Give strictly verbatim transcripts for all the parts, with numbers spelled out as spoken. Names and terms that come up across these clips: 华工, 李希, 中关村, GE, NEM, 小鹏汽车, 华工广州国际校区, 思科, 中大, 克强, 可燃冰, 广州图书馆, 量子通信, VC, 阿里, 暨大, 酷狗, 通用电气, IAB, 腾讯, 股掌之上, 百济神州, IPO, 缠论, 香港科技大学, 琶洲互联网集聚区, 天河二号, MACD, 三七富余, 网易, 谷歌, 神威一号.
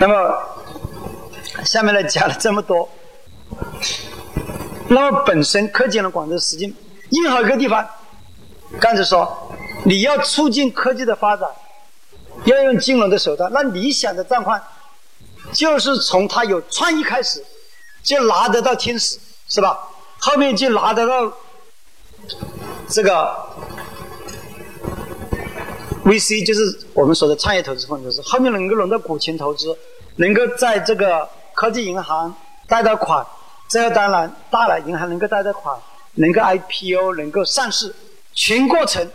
那么下面呢讲了这么多，那么本身科技呢广州实际任何一个地方，刚才说你要促进科技的发展，要用金融的手段，那理想的状况就是从他有创意开始就拿得到天使，是吧？后面就拿得到这个 V C， 就是我们说的创业投资风投资，后面能够融到股权投资，能够在这个科技银行贷到款，这当然大了银行能够贷到款，能够 I P O， 能够上市，全过程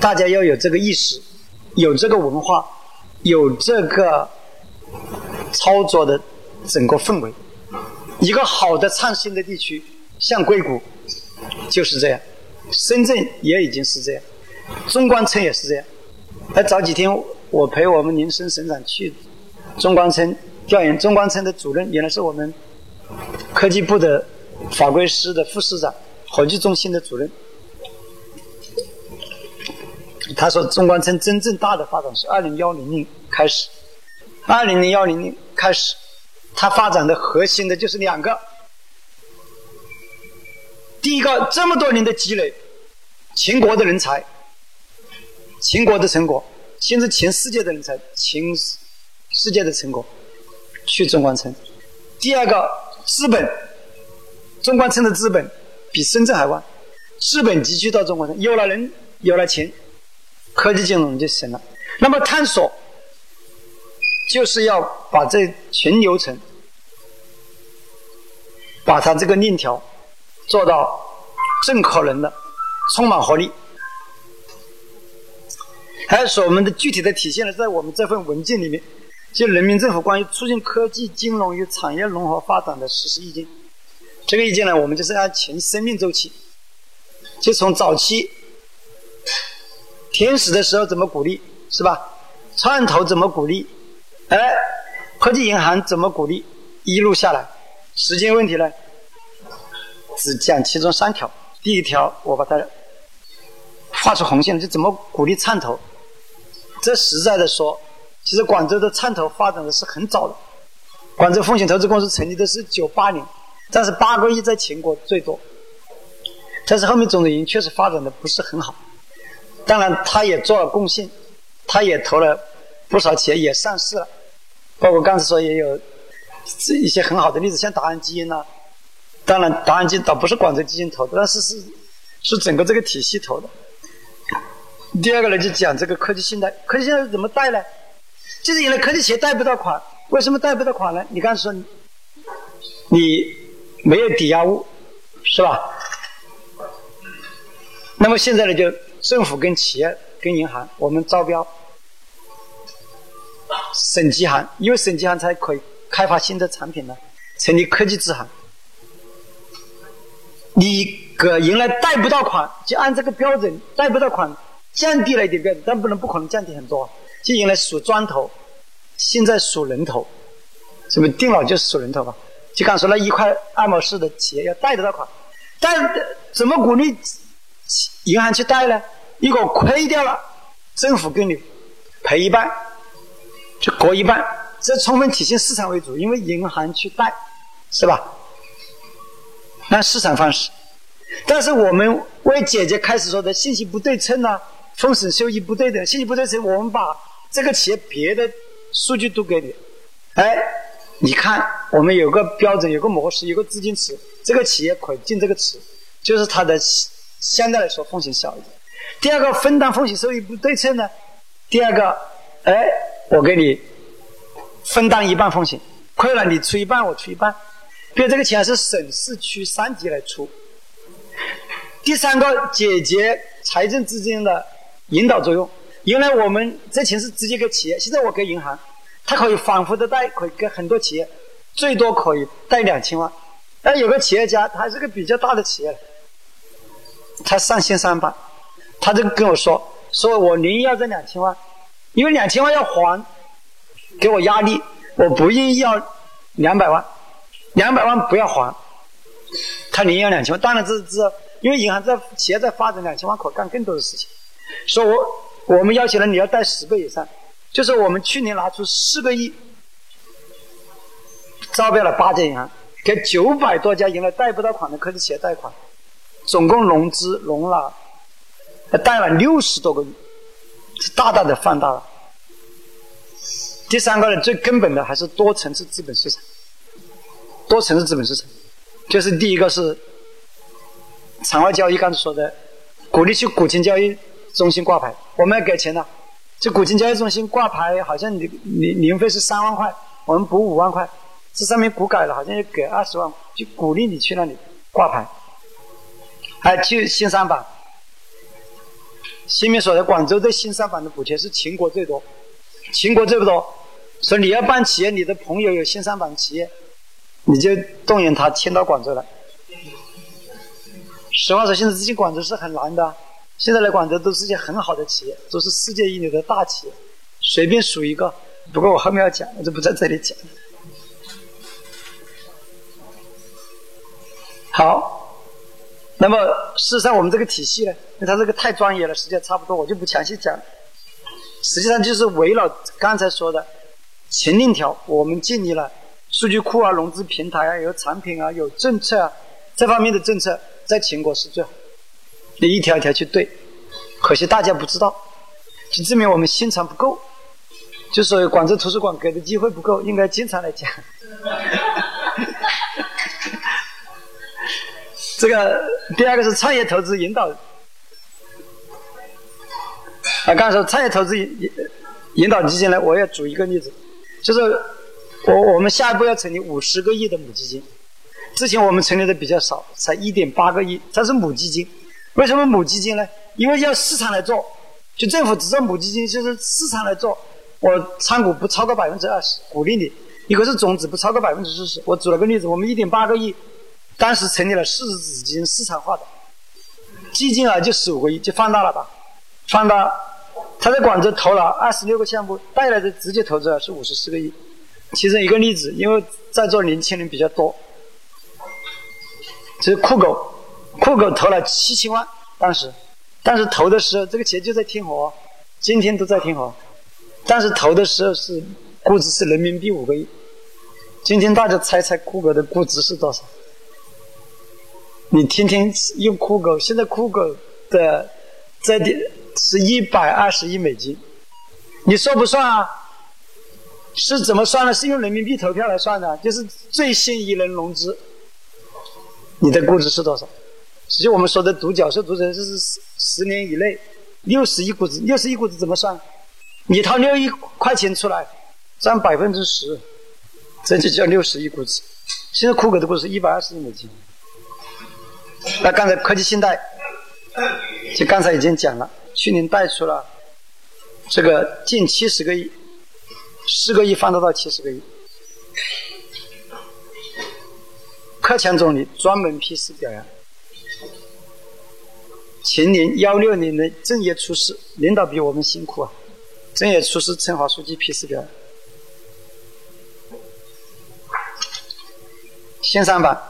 大家要有这个意识，有这个文化，有这个操作的整个氛围。一个好的创新的地区，像硅谷就是这样，深圳也已经是这样，中关村也是这样。哎，早几天我陪我们林森省长去中关村调研，中关村的主任原来是我们科技部的法规司的副司长，合聚中心的主任。他说中关村真正大的发展是二零一零年开始，二零零一年开始它发展的核心的就是两个，第一个这么多年的积累，全国的人才，全国的成果，现在全世界的人才，全世界的成果去中关村。第二个资本，中关村的资本比深圳还旺，资本集聚到中关村，有了人有了钱，科技金融就行了。那么探索就是要把这全流程，把它这个链条做到尽可能的充满活力。还有说我们的具体的体现呢，在我们这份文件里面，就人民政府关于促进科技金融与产业融合发展的实施意见。这个意见呢，我们就是按全生命周期，就从早期天使的时候怎么鼓励，是吧？创投怎么鼓励？哎，科技银行怎么鼓励？一路下来，时间问题呢，只讲其中三条。第一条，我把它画出红线，就怎么鼓励创投。这实在的说，其实广州的创投发展的是很早的。广州风险投资公司成立的是九八年，但是八个亿在全国最多。但是后面种子营确实发展的不是很好。当然他也做了贡献，他也投了不少企业，也上市了，包括刚才说也有一些很好的例子，像达安基因啊，当然达安基因倒不是广州基金投的，但是是是整个这个体系投的。第二个呢，就讲这个科技信贷，科技信贷怎么贷呢？就是因为科技企业贷不到款，为什么贷不到款呢？你刚才说 你, 你没有抵押物，是吧？那么现在呢，就政府跟企业跟银行，我们招标省级行，因为省级行才可以开发新的产品呢，成立科技支行。你个原来贷不到款，就按这个标准，贷不到款降低了一点标准，但不能不可能降低很多。就原来数砖头，现在数人头，是不是定了就是数人头吧？就刚说了一块二毛四的企业要贷得到款，但怎么鼓励银行去贷呢？如果亏掉了，政府给你赔一半，就国一半，这充分体现市场为主，因为银行去贷，是吧？那市场方式。但是我们为解决开始说的信息不对称啊，风险收益不对等，信息不对称，我们把这个企业别的数据都给你，哎，你看我们有个标准，有个模式，有个资金池，这个企业可以进这个池，就是它的相对来说风险小一点。第二个，分担风险收益不对称呢，第二个，哎，我给你分担一半风险，亏了你出一半，我出一半，比如这个钱是省市区三级来出。第三个，解决财政资金的引导作用，原来我们这钱是直接给企业，现在我给银行，它可以反复的贷，可以给很多企业，最多可以贷两千万。但有个企业家，他是个比较大的企业，他上线上班，他就跟我说，说我宁愿要这两千万，因为两千万要还，给我压力，我不愿意要两百万，两百万不要还，他宁愿要两千万。当然这是因为银行在企业在发展，两千万可干更多的事情。所以我我们要求了，你要贷十倍以上，就是我们去年拿出四个亿，招标了八家银行，给九百多家原来贷不到款的客户企业贷款，总共融资融了，贷了六十多个亿，是大大的放大了。第三个呢，最根本的还是多层次资本市场，多层次资本市场，就是第一个是场外交易，刚才说的，鼓励去股权交易中心挂牌，我们要给钱了。这股权交易中心挂牌好像你你年费是三万块，我们补五万块，这上面股改了，好像要给二十万，就鼓励你去那里挂牌。还去新三板，新民所的广州对新三板的补贴是全国最多，全国最多，所以你要办企业，你的朋友有新三板企业，你就动员他迁到广州来。实话说，现在进广州是很难的。现在来广州都是些很好的企业，都是世界一流的大企业，随便数一个。不过我后面要讲，我就不在这里讲。好，那么事实上我们这个体系呢，因为它这个太专业了，时间差不多，我就不详细讲。实际上就是围绕刚才说的前六条，我们建立了数据库啊、融资平台啊、有产品啊、有政策啊这方面的政策。在全国是最好，你一条一条去对，可惜大家不知道，就证明我们宣传不够，就所以广州图书馆给的机会不够，应该经常来讲。这个第二个是创业投资引导，啊，刚才说创业投资引导基金呢，我要举一个例子，就是我我们下一步要成立五十个亿的母基金。之前我们成立的比较少，才 一点八 个亿，它是母基金。为什么母基金呢？因为要市场来做，就政府只做母基金，就是市场来做，我参股不超过 百分之二十， 鼓励你，一个是种子不超过 百分之四十。 我举了个例子，我们 一点八 个亿当时成立了四十子基金，市场化的基金啊，就十五个亿，就放大了吧，放大。他在广州投了二十六个项目，带来的直接投资是五十四个亿。其实一个例子，因为在座年轻人比较多，这是酷狗，酷狗投了七千万，当时，当时投的时候，这个企业就在天河，今天都在天河。当时投的时候是估值是人民币五个亿，今天大家猜猜酷狗的估值是多少？你天天用酷狗，现在酷狗的这点是一百二十亿美金，你说不算啊？是怎么算的？是用人民币投票来算的，就是最新一轮融资。你的估值是多少？实际我们说的独角兽、独角兽是十十年以内六十亿估值，六十亿估值怎么算？你掏六亿块钱出来，占百分之十，这就叫六十亿估值。现在酷狗的估值一百二十亿美金。那刚才科技信贷，就刚才已经讲了，去年贷出了这个近七十个亿，四个亿放大到七十个亿。克强总理专门批示表扬。前年幺六年的正业出师，领导比我们辛苦啊！正业出师，陈华书记批示表扬。新三板，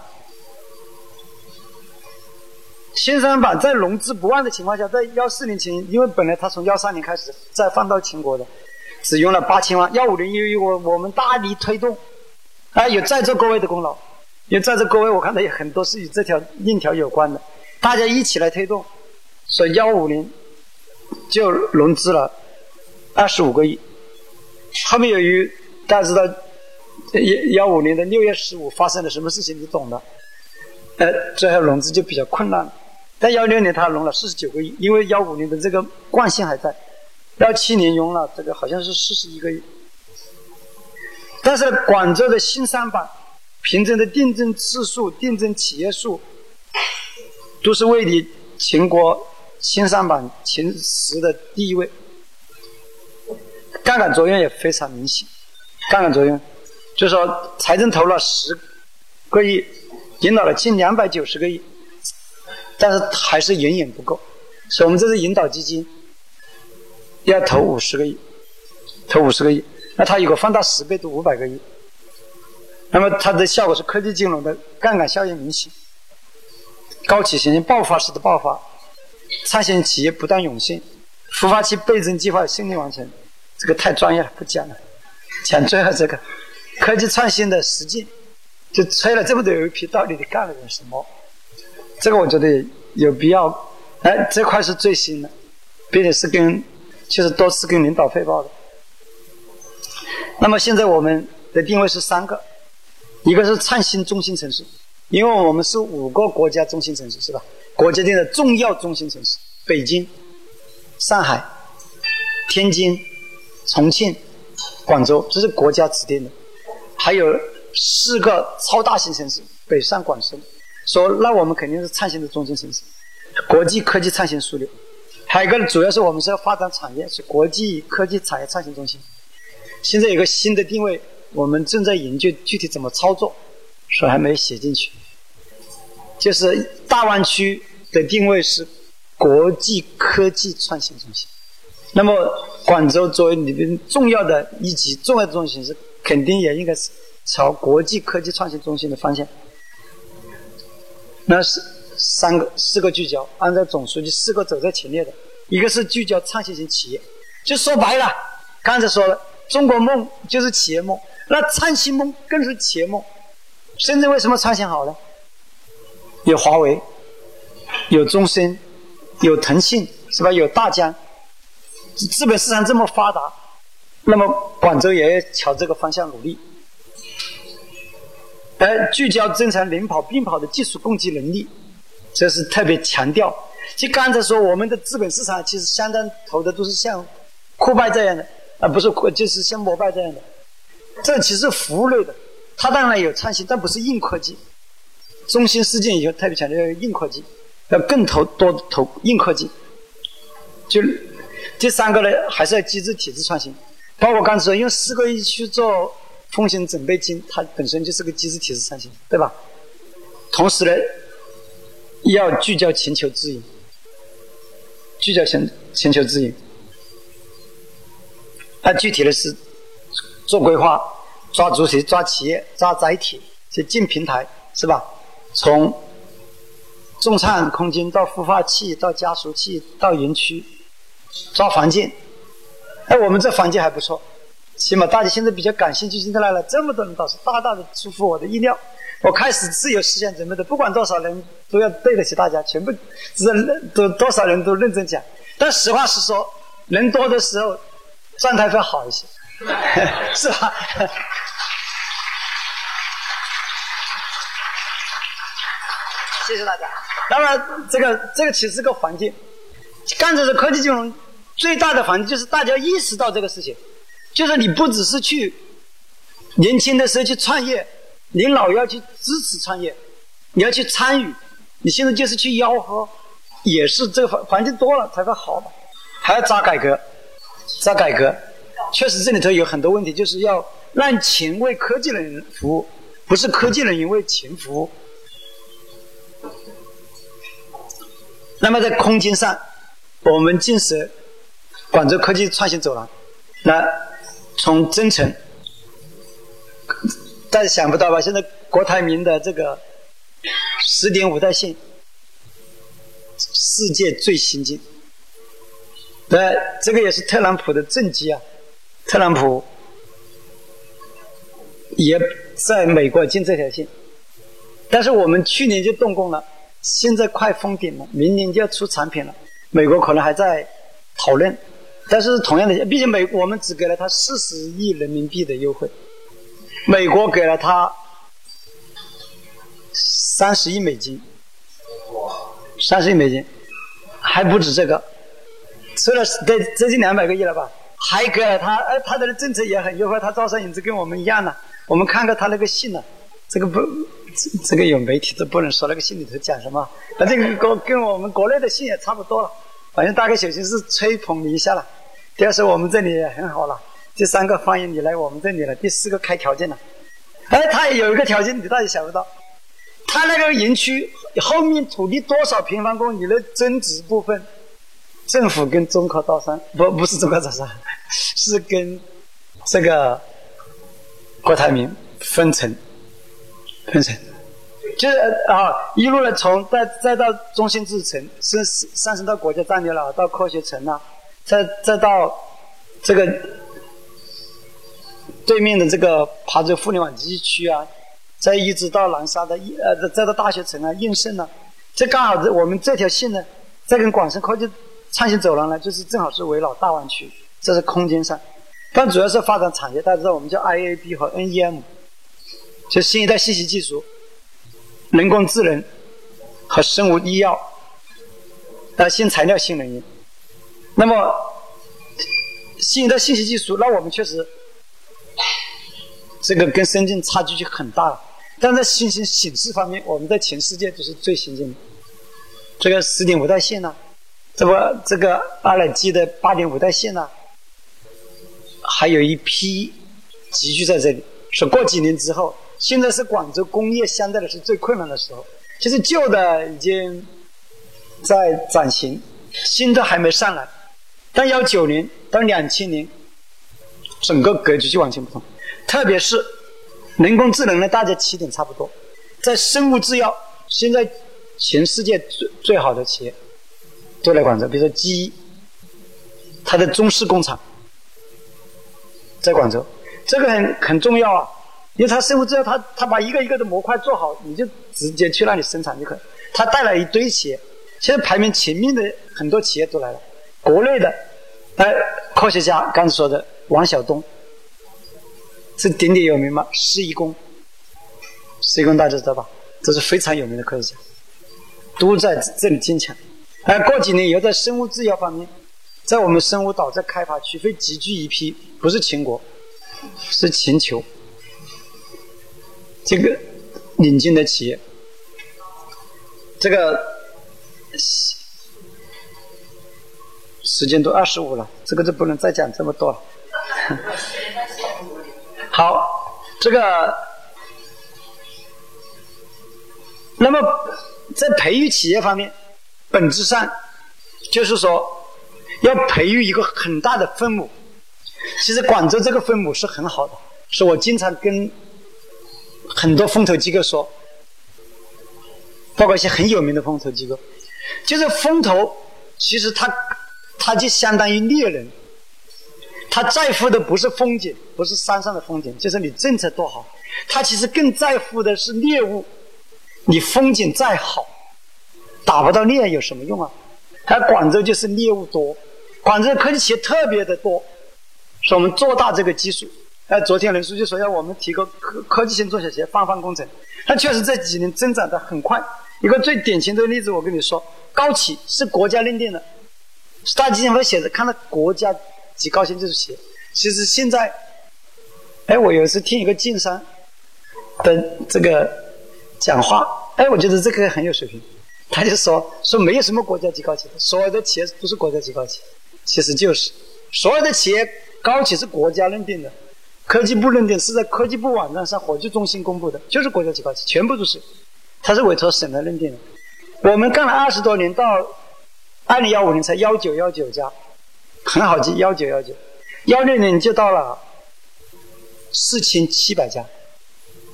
新三板在融资不万的情况下，在幺四年前，因为本来他从幺三年开始再放到全国的，只用了八千万。幺五年由于我我们大力推动，啊，有在座各位的功劳。因为在座各位，我看到有很多是与这条链条有关的，大家一起来推动，所以幺五年就融资了二十五个亿。后面由于大家知道幺五年的六月十五发生了什么事情，你懂的，呃，最后融资就比较困难。但幺六年他融了四十九个亿，因为幺五年的这个惯性还在。幺七年融了这个好像是四十一个亿，但是广州的新三板。凭证的定增次数、定增企业数，都是位列全国新三板前十的第一位。杠杆作用也非常明显，杠杆作用就是说财政投了十个亿，引导了近两百九十个亿，但是还是远远不够，所以我们这次引导基金要投五十个亿，投五十个亿，那它有个放大十倍的五百个亿。那么它的效果是科技金融的杠杆效应明显，高企行业爆发式的爆发，创新企业不断涌现，孵化器倍增计划顺利完成，这个太专业了，不讲了。讲最后这个科技创新的实践，就吹了这么多牛皮，到底你干了点什么？这个我觉得有必要。哎，这块是最新的，并且是跟其实多次跟领导汇报的。那么现在我们的定位是三个，一个是创新中心城市，因为我们是五个国家中心城市，是吧？国家定的重要中心城市，北京、上海、天津、重庆、广州，这是国家指定的。还有四个超大型城市，北上广深。说那我们肯定是创新的中心城市，国际科技创新枢纽。还有一个主要是我们是要发展产业，是国际科技产业创新中心。现在有个新的定位，我们正在研究具体怎么操作，所以还没写进去。就是大湾区的定位是国际科技创新中心。那么广州作为里面重要的一级重要的中心，是肯定也应该是朝国际科技创新中心的方向。那是三个四个聚焦，按照总书记四个走在前列的，一个是聚焦创新型企业，就说白了，刚才说了，中国梦就是企业梦，那创新梦更是企业梦。深圳为什么创新好呢？有华为，有中兴，有腾讯，是吧？有大疆，资本市场这么发达，那么广州也要朝这个方向努力。而聚焦增强领跑并跑的技术供给能力，这是特别强调。就刚才说，我们的资本市场其实相当投的都是像酷派这样的，啊，不是就是像摩拜这样的，这其实服务类的，它当然有创新，但不是硬科技。中心事件以后特别强调硬科技，要更投多投硬科技。就第三个呢，还是要机制体制创新，包括刚才说用四个亿去做风险准备金，它本身就是个机制体制创新，对吧？同时呢，要聚焦全球自营，聚焦全全球自营。它具体的是做规划，抓主体、抓企业、抓载体，就进平台，是吧？从重创空间到孵化器，到加速器，到园区，抓环境。哎，我们这环境还不错。起码大家现在比较感兴趣，进来了这么多人，倒是大大的出乎我的意料。我开始自由思想准备的，不管多少人都要对得起大家，全部都多少人都认真讲。但实话实说，人多的时候状态会好一些，是吧？谢谢大家。那么这个这个其实是个环境，刚才的科技金融最大的环境就是大家意识到这个事情。就是你不只是去年轻的时候去创业，你老要去支持创业，你要去参与，你现在就是去吆喝，也是这个环境多了才会好嘛。还要抓改革，抓改革，确实这里头有很多问题，就是要让钱为科技人服务，不是科技人为钱服务。那么在空间上，我们建设广州科技创新走廊，那从增城，大家想不到吧？现在国台民的这个十点五代线，世界最先进。那这个也是特朗普的政绩啊！特朗普也在美国进这条线，但是我们去年就动工了，现在快封顶了，明年就要出产品了。美国可能还在讨论。但是同样的，毕竟美我们只给了他四十亿人民币的优惠，美国给了他三十亿美金，三十亿美金还不止这个，除了得接近两百个亿了吧，还给了他，哎，他的政策也很优惠，他招商引资跟我们一样呢。我们看看他那个信呢，这个不，这个有媒体都不能说那个信里头讲什么，反正跟跟我们国内的信也差不多了。反正大概首先是吹捧你一下了，第二是我们这里也很好了，第三个欢迎你来我们这里了，第四个开条件了。哎，他有一个条件你大家想不到，他那个园区后面土地多少平方公里的增值部分，政府跟中科招商不不是中科招商，是跟这个国台民分成分成。就是啊，一路的从再再到中心自治城，升上升到国家战略了，到科学城了，再再到这个对面的这个琶洲互联网一区啊，再一直到南沙的呃，再到大学城啊、映盛啊，这刚好我们这条线呢，再跟广深科技创新走廊呢，就是正好是围绕大湾区，这是空间上。但主要是发展产业，大家知道我们叫 I A B 和 N E M， 就新一代信息技术、人工智能和生物医药、呃新材料、新能源。那么新一代信息技术，那我们确实这个跟深圳差距就很大了。但在新兴形势方面，我们在全世界都是最先进的。这个十点五代线呢，这不这个阿尔基的八点五代线呢，还有一批集聚在这里。是过几年之后，现在是广州工业相对的是最困难的时候。其实旧的已经在转型，新的还没上来。但幺九年到两千年，整个格局就完全不同。特别是人工智能呢，大家起点差不多。在生物制药，现在全世界最最好的企业都来广州，比如说 G E， 它的中式工厂在广州，这个很很重要啊，因为它生物制药，它它把一个一个的模块做好，你就直接去那里生产就可以。它带来一堆企业，现在排名前面的很多企业都来了，国内的，呃，科学家刚才说的王晓东，是鼎鼎有名吗？施一公，施一公大家知道吧？这是非常有名的科学家，都在这里坚强。而过几年以后，在生物制药方面，在我们生物岛在开发区会集聚一批，不是全国，是全球这个引进的企业。这个时间都二十五了，这个就不能再讲这么多了。好，这个那么在培育企业方面，本质上就是说要培育一个很大的分母。其实广州这个分母是很好的，是我经常跟很多风投机构说，包括一些很有名的风投机构，就是风投其实它它就相当于猎人，他在乎的不是风景，不是山上的风景，就是你政策多好，他其实更在乎的是猎物。你风景再好，打不到猎有什么用啊？而广州就是猎物多，广州科技企业特别的多，所以我们做大这个基础。哎，昨天任书记说要我们提高科科技型中小企业发放工程，那确实这几年增长的很快。一个最典型的例子，我跟你说，高企是国家认定的，十大基金会写着，看到国家及高新技术企业。其实现在，哎，我有一次听一个晋商的这个讲话，哎，我觉得这个很有水平。他就说说没有什么国家级高企，所有的企业不是国家级高企，其实就是所有的企业高企是国家认定的，科技部认定是在科技部网站上火炬中心公布的，就是国家级高企，全部都是，它是委托省来认定的。我们干了二十多年，到二零幺五年才幺九幺九家。很好记，幺九幺九，幺六年你就到了四千七百家，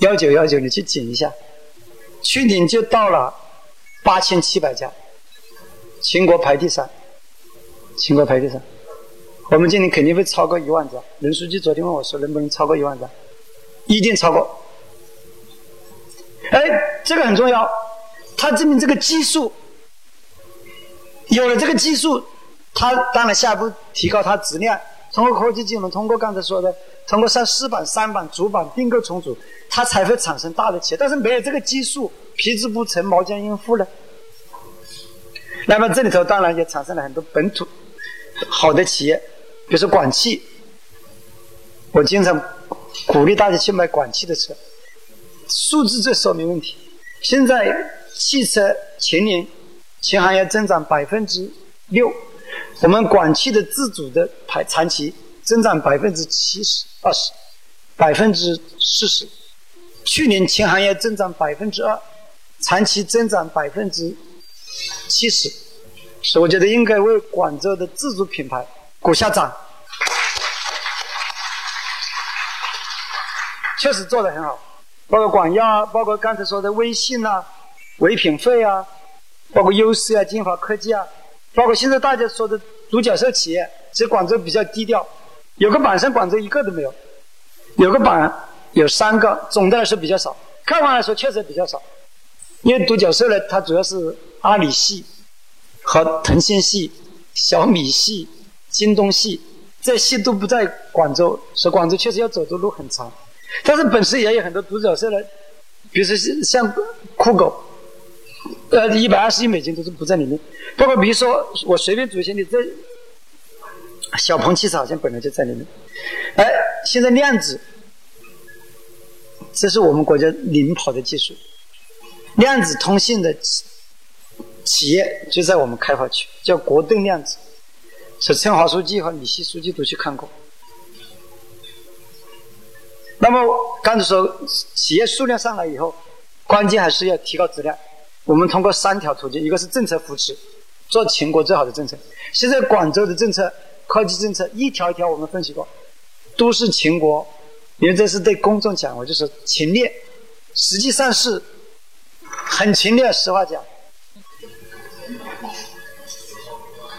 幺九幺九你去减一下，去年就到了八千七百家，全国排第三，全国排第三，我们今年肯定会超过一万家。任书记昨天问我说能不能超过一万家，一定超过。哎，这个很重要，它证明这个技术，有了这个技术。它当然下一步提高它质量，通过科技金融，通过刚才说的，通过上市板、三板、主板并购重组，它才会产生大的企业。但是没有这个技术，皮之不成毛将焉附呢？那么这里头当然也产生了很多本土好的企业，比如说广汽，我经常鼓励大家去买广汽的车。数字最说明问题，现在汽车全年全行业增长百分之六。我们广汽的自主的排长期增长百分之七十二十，百分之四十，去年全行业增长百分之二，长期增长百分之七十，所以我觉得应该为广州的自主品牌鼓下掌，确实做得很好，包括广药啊，包括刚才说的微信啊、唯品会啊，包括优思啊、金华科技啊。包括现在大家说的独角兽企业，其实广州比较低调，有个榜上广州一个都没有。有个榜有三个，总的来说比较少，客观来说确实比较少。因为独角兽呢，它主要是阿里系和腾讯系、小米系、京东系，这系都不在广州，所以广州确实要走的路很长。但是本市也有很多独角兽呢，比如说像酷狗，呃，一百二十亿美金都是不在里面。包括比如说我随便举一些例子，小鹏汽车好像本来就在里面。哎，现在量子，这是我们国家领跑的技术。量子通信的企企业就在我们开发区，叫国盾量子，是陈华书记和李希书记都去看过。那么刚才说企业数量上来以后，关键还是要提高质量。我们通过三条途径，一个是政策扶持，做全国最好的政策。现在广州的政策、科技政策一条一条我们分析过，都是全国，因为这是对公众讲，我就是前列，实际上是很勤力，实话讲，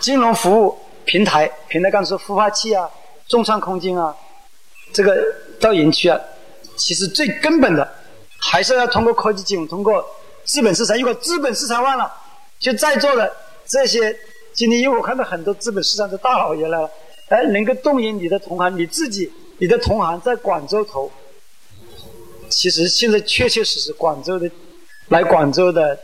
金融服务平台，平台刚才说孵化器啊、众创空间啊，这个到园区啊，其实最根本的还是要通过科技金融，通过资本市场。如果资本市场忘了，就在座的这些，今天因为我看到很多资本市场的大老爷来了，哎，能够动员你的同行，你自己、你的同行在广州投，其实现在确确实实广州的。来广州的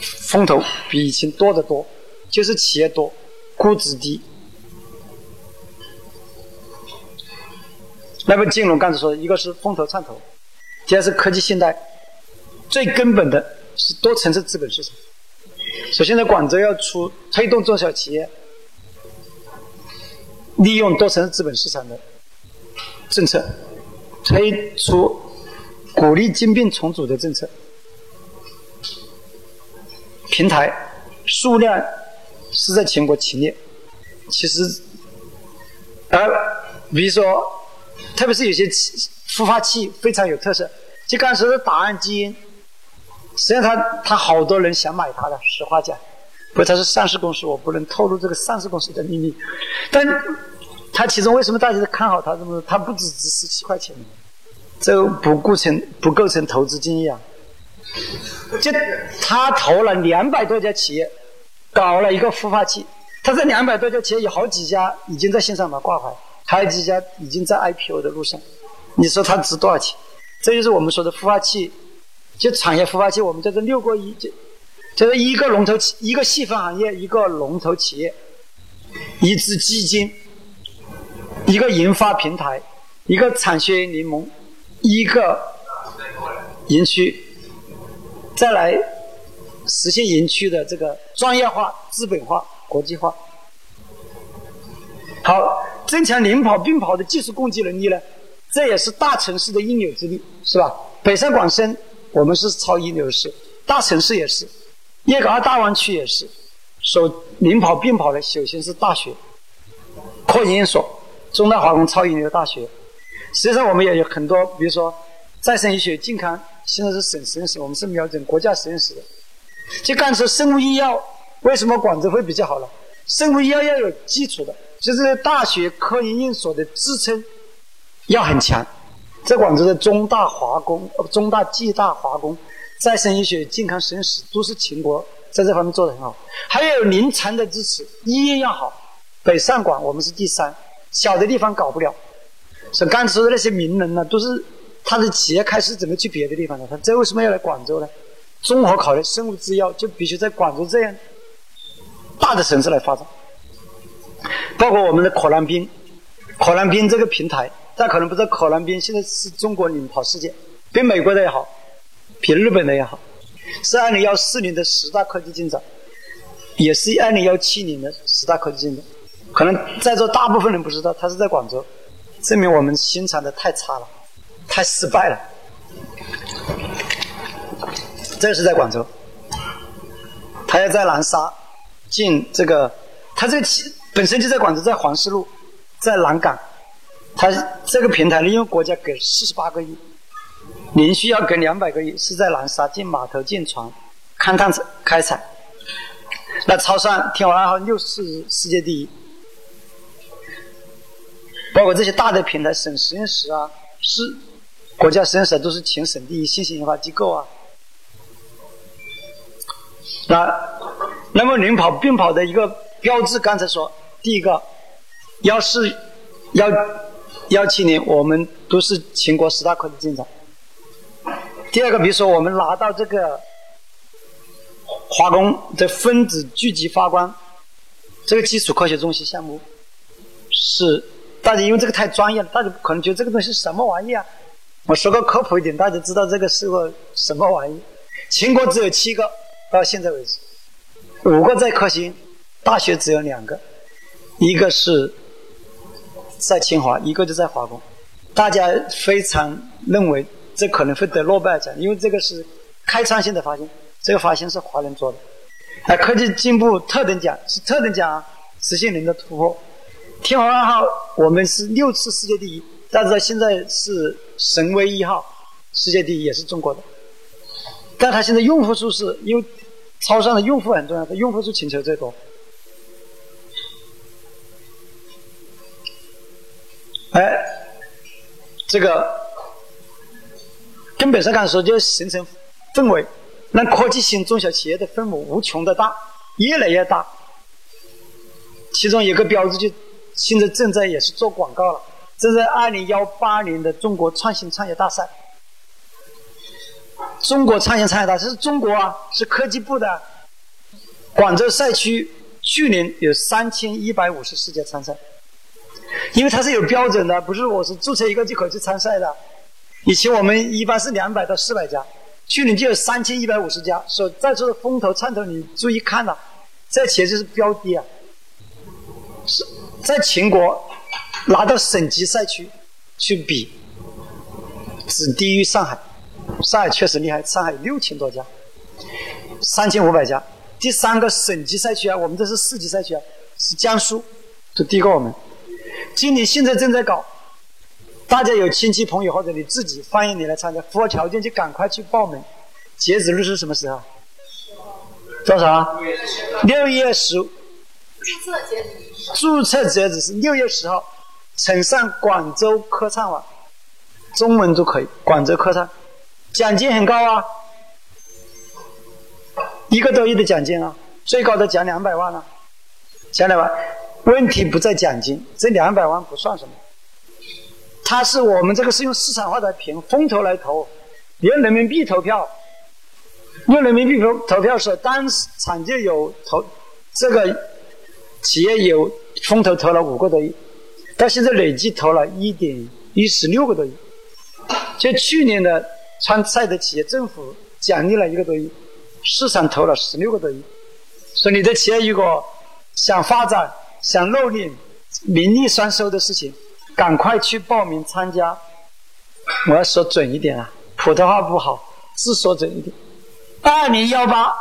风投比以前多得多，就是企业多，估值低。那么金融刚才说，一个是风投创投，第二是科技信贷，最根本的是多层次资本市场。所以现在广州要出推动中小企业利用多层次资本市场的政策，推出鼓励兼并重组的政策。平台数量是在全国前列，其实，而比如说，特别是有些孵化器非常有特色，就刚才说的答案基因，实际上它它好多人想买它的，实话讲，不过它是上市公司，我不能透露这个上市公司的秘密。但它其中为什么大家都看好它？这么它不只值十七块钱，这不构成不构成投资建议啊。就他投了两百多家企业，搞了一个孵化器。他这两百多家企业有好几家已经在线上买挂牌，还有几家已经在 I P O 的路上。你说它值多少钱？这就是我们说的孵化器，就产业孵化器，我们叫做六个一，就就是一个龙头企，一个细分行业，一个龙头企业，一支基金，一个研发平台，一个产学联盟，一个园区。再来实现园区的这个专业化、资本化、国际化。好，增强领跑并跑的技术供给能力呢，这也是大城市的应有之力，是吧？北上广深我们是超一流市，大城市也是，粤港澳大湾区也是。首领跑并跑的首先是大学、科研院所，中大、华工超一流大学。实际上我们也有很多，比如说再生医学、健康。现在是省实验室，我们是瞄准国家实验室的。就刚才说生物医药，为什么广州会比较好呢？生物医药要有基础的，就是大学科研院所的支撑要很强。在广州的中大、华工、中大、暨大、华工、再生医学、健康实验室都是全国在这方面做得很好。还有临床的支持，医院要好。北上广我们是第三，小的地方搞不了。所以刚才说的那些名人呢，都是。他的企业开始怎么去别的地方呢？他这为什么要来广州呢？综合考虑，生物制药就必须在广州这样大的城市来发展。包括我们的可燃冰，可燃冰这个平台，大家可能不知道，可燃冰现在是中国领跑世界，比美国的也好，比日本的也好，是二零一四年的十大科技进展，也是二零一七年的十大科技进展。可能在座大部分人不知道，它是在广州，证明我们宣传的太差了。太失败了，这是在广州，他要在南沙进这个，他这个本身就在广州，在黄石路，在南岗，他这个平台利用国家给四十八个亿，连续要给两百个亿，是在南沙建码头、建船、勘探、开采，那超上天华二号六是世界第一，包括这些大的平台，省实验室啊。是国家实验室都是全省第一新型研发机构啊。那那么领跑并跑的一个标志，刚才说第一个幺四幺幺七年我们都是全国十大科技进展。第二个，比如说我们拿到这个华工的分子聚集发光这个基础科学中心项目，是大家因为这个太专业了，大家可能觉得这个东西什么玩意啊？我说个科普一点，大家知道这个是个什么玩意。全国只有七个，到现在为止，五个在科兴，大学只有两个，一个是在清华，一个就在华工。大家非常认为这可能会得诺贝尔奖，因为这个是开创性的发现，这个发现是华人做的。哎，科技进步特等奖是特等奖啊，实现零的突破。天河二号我们是六次世界第一，大家知道现在是神威一号世界第一，也是中国的，但它现在用户数是因为超上的用户很重要，它用户数请求最多。哎，这个根本上讲说就形成氛围，让科技型中小企业的分母无穷的大，越来越大。其中有个标志就现在正在也是做广告了，这是二零幺八年的中国创新创业大赛。中国创新创业大赛是中国啊，是科技部的、啊。广州赛区去年有三千一百五十四家参赛，因为它是有标准的，不是我是注册一个就可以去参赛的。以前我们一般是两百到四百家。去年就有三千一百五十家，所在座的风投、创投，你注意看了、啊，这其实就是标的啊，是在全国拿到省级赛区去比，只低于上海，上海确实厉害，上海六千多家，三千五百家。第三个省级赛区啊，我们这是市级赛区啊，是江苏，就低过我们。今年现在正在搞。大家有亲戚朋友或者你自己，欢迎你来参加，符合条件就赶快去报名。截止日是什么时候？多少？六月十五。注册截止是六月十号，请上广州科创网，中文都可以。广州科创，奖金很高啊，一个多亿的奖金啊，最高的奖两百万啊，奖两万。问题不在奖金，这两百万不算什么。它是我们这个是用市场化来评，风投来投，用人民币投票，用人民币投投票的时候，当场就有投这个企业有风投投了五个多亿，到现在累计投了一点一十六个多亿。就去年的参赛的企业，政府奖励了一个多亿，市场投了十六个多亿。所以你的企业如果想发展、想露脸、名利双收的事情，赶快去报名参加。我要说准一点啊，普通话不好，字说准一点。二零幺八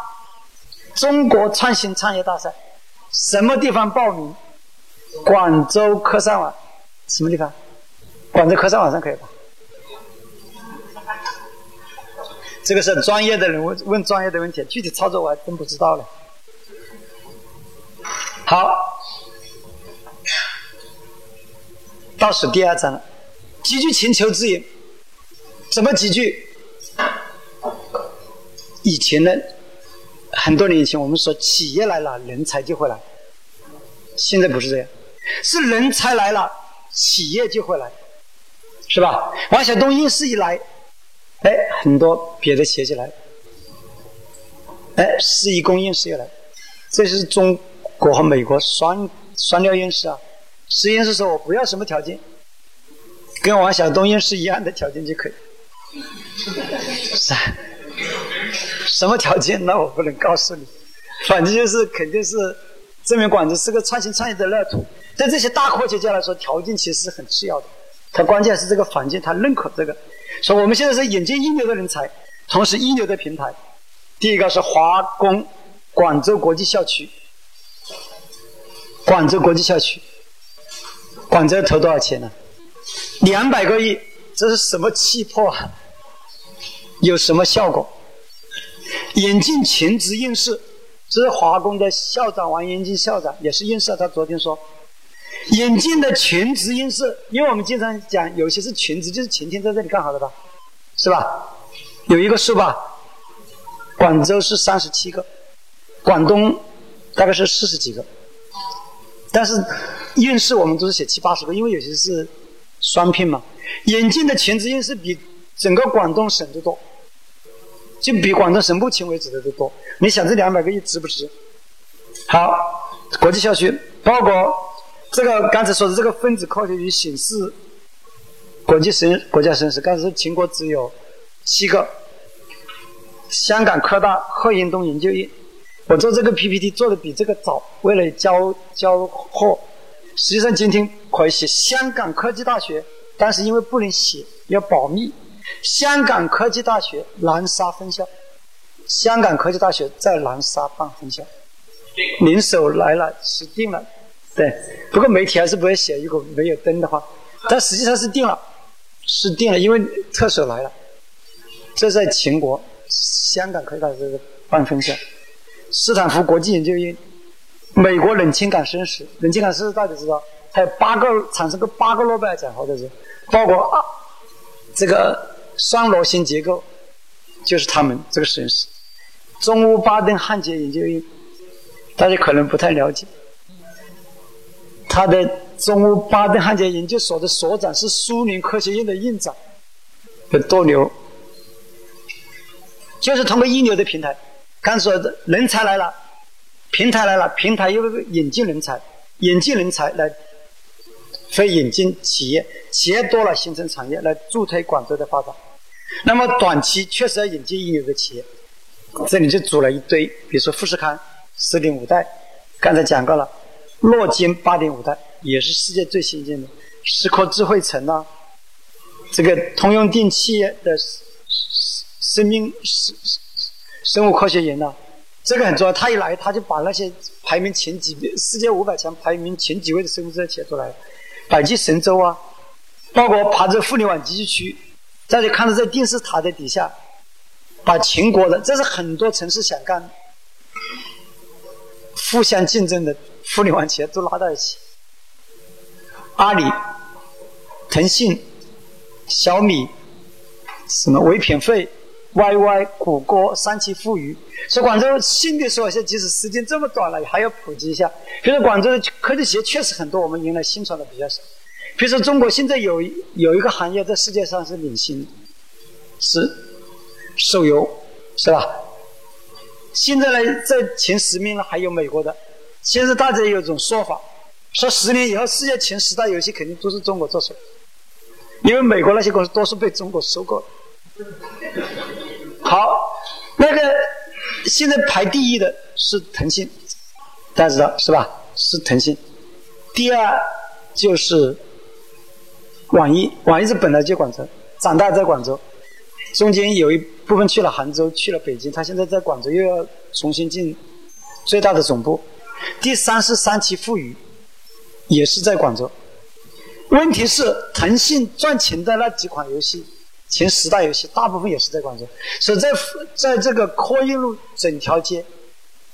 中国创新创业大赛，什么地方报名？广州科创网，什么地方？广州科创网上可以吧？这个是专业的人问问专业的问题，具体操作我还真不知道了。好。倒数第二章了，集聚全球资源，怎么集聚？以前呢，很多年以前我们说企业来了，人才就会来，现在不是这样，是人才来了，企业就会来，是吧？王晓东应试一来，哎，很多别的企业就来，哎，四一公应试也来，这是中国和美国双双料应试啊。实验室说我不要什么条件，跟王晓东应试一样的条件就可以。什么条件那我不能告诉你，反正就是肯定是证明广州是个创新创业的热土。对这些大科学家来说，条件其实是很次要的，它关键是这个环境，它认可这个。所以我们现在是引进一流的人才，同时一流的平台。第一个是华工广州国际校区，广州国际校区广州投多少钱呢？两百个亿，这是什么气魄啊？有什么效果？引进全职应试，这是华工的校长王延金校长也是应试，他昨天说，眼镜的全职因是，因为我们经常讲有些是全职，就是前天在这里干好的吧，是吧？有一个数吧，广州是三十七个，广东大概是四十几个，但是应试我们都是写七八十个，因为有些是双聘嘛。眼镜的全职应试比整个广东省都多，就比广东省目前为止的都多。你想这两百个亿值不值？好，国际校区包括这个刚才说的这个分子扣除与显示国际生国家生实，刚才说全国只有七个，香港科大贺英东研究院。我做这个 P P T 做的比这个早，为了交交货。实际上今天可以写香港科技大学，但是因为不能写，要保密。香港科技大学南沙分校，香港科技大学在南沙办分校，联手来了，是定了。对，不过媒体还是不会写，如果没有登的话，但实际上是定了，是定了，因为特首来了。这在全国，香港科技大学的办分校。斯坦福国际研究院，美国冷清港生史，冷清港生史大家知道，它有八个产生个八个诺贝尔奖，好的是，包括啊这个双螺旋结构，就是他们这个实验室。中乌巴登汉杰研究院，大家可能不太了解，他的中乌巴登汉杰研究所的所长是苏联科学院的院长，有多牛？就是通过一流的平台。刚说的人才来了，平台来了，平台又引进人才，引进人才来，所以引进企业，企业多了形成产业，来助推广州的发展。那么短期确实要引进一流的企业，这里就组了一堆，比如说富士康 四点五 代，刚才讲过了，诺基 八点五 代也是世界最先进的，思科智慧城啊，这个通用电气的生命生物科学园呢，这个很重要。他一来，他就把那些排名前几位、世界五百强排名前几位的生物制造出来了，百济神州啊，包括琶洲互联网集聚区，大家看到在电视塔的底下，把全国的，这是很多城市想干互相竞争的互联网企业都拉到一起，阿里、腾讯、小米、什么唯品会。Y Y 谷歌、三七富余，所以广州新的说一下，即使时间这么短了，还要普及一下。比如说广州的科技企业确实很多，我们原来宣传的比较少。比如说中国现在有有一个行业在世界上是领先的，是手游，是吧？现在呢，在前十名呢还有美国的。现在大家有一种说法，说十年以后世界前十大游戏肯定都是中国做出来，因为美国那些公司多数被中国收购了。好，那个现在排第一的是腾讯，大家知道是吧？是腾讯。第二就是网易，网易是本来就广州，长大在广州，中间有一部分去了杭州，去了北京，他现在在广州又要重新进最大的总部。第三是三七富余，也是在广州。问题是腾讯赚钱的那几款游戏。前十大游戏大部分也是在广州，所以在在这个科韵路整条街，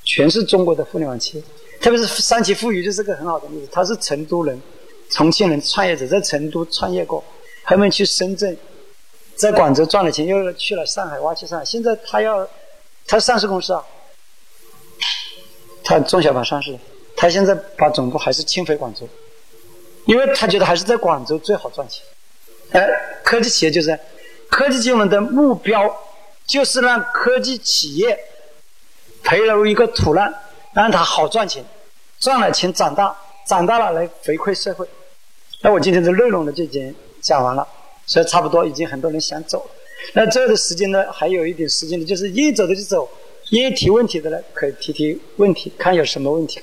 全是中国的互联网企业，特别是三七富余就是个很好的例子。他是成都人、重庆人创业者，在成都创业过，后面去深圳，在广州赚了钱，又去了上海，挖去上海。现在他要，他上市公司啊，他中小板上市，他现在把总部还是迁回广州，因为他觉得还是在广州最好赚钱。哎，科技企业就是。科技金融的目标就是让科技企业培育一个土壤，让它好赚钱，赚了钱长大，长大了来回馈社会。那我今天的内容呢就已经讲完了，所以差不多已经很多人想走了。那最后的时间呢还有一点时间呢，就是愿意走的就走，愿意提问题的呢可以提提问题，看有什么问题。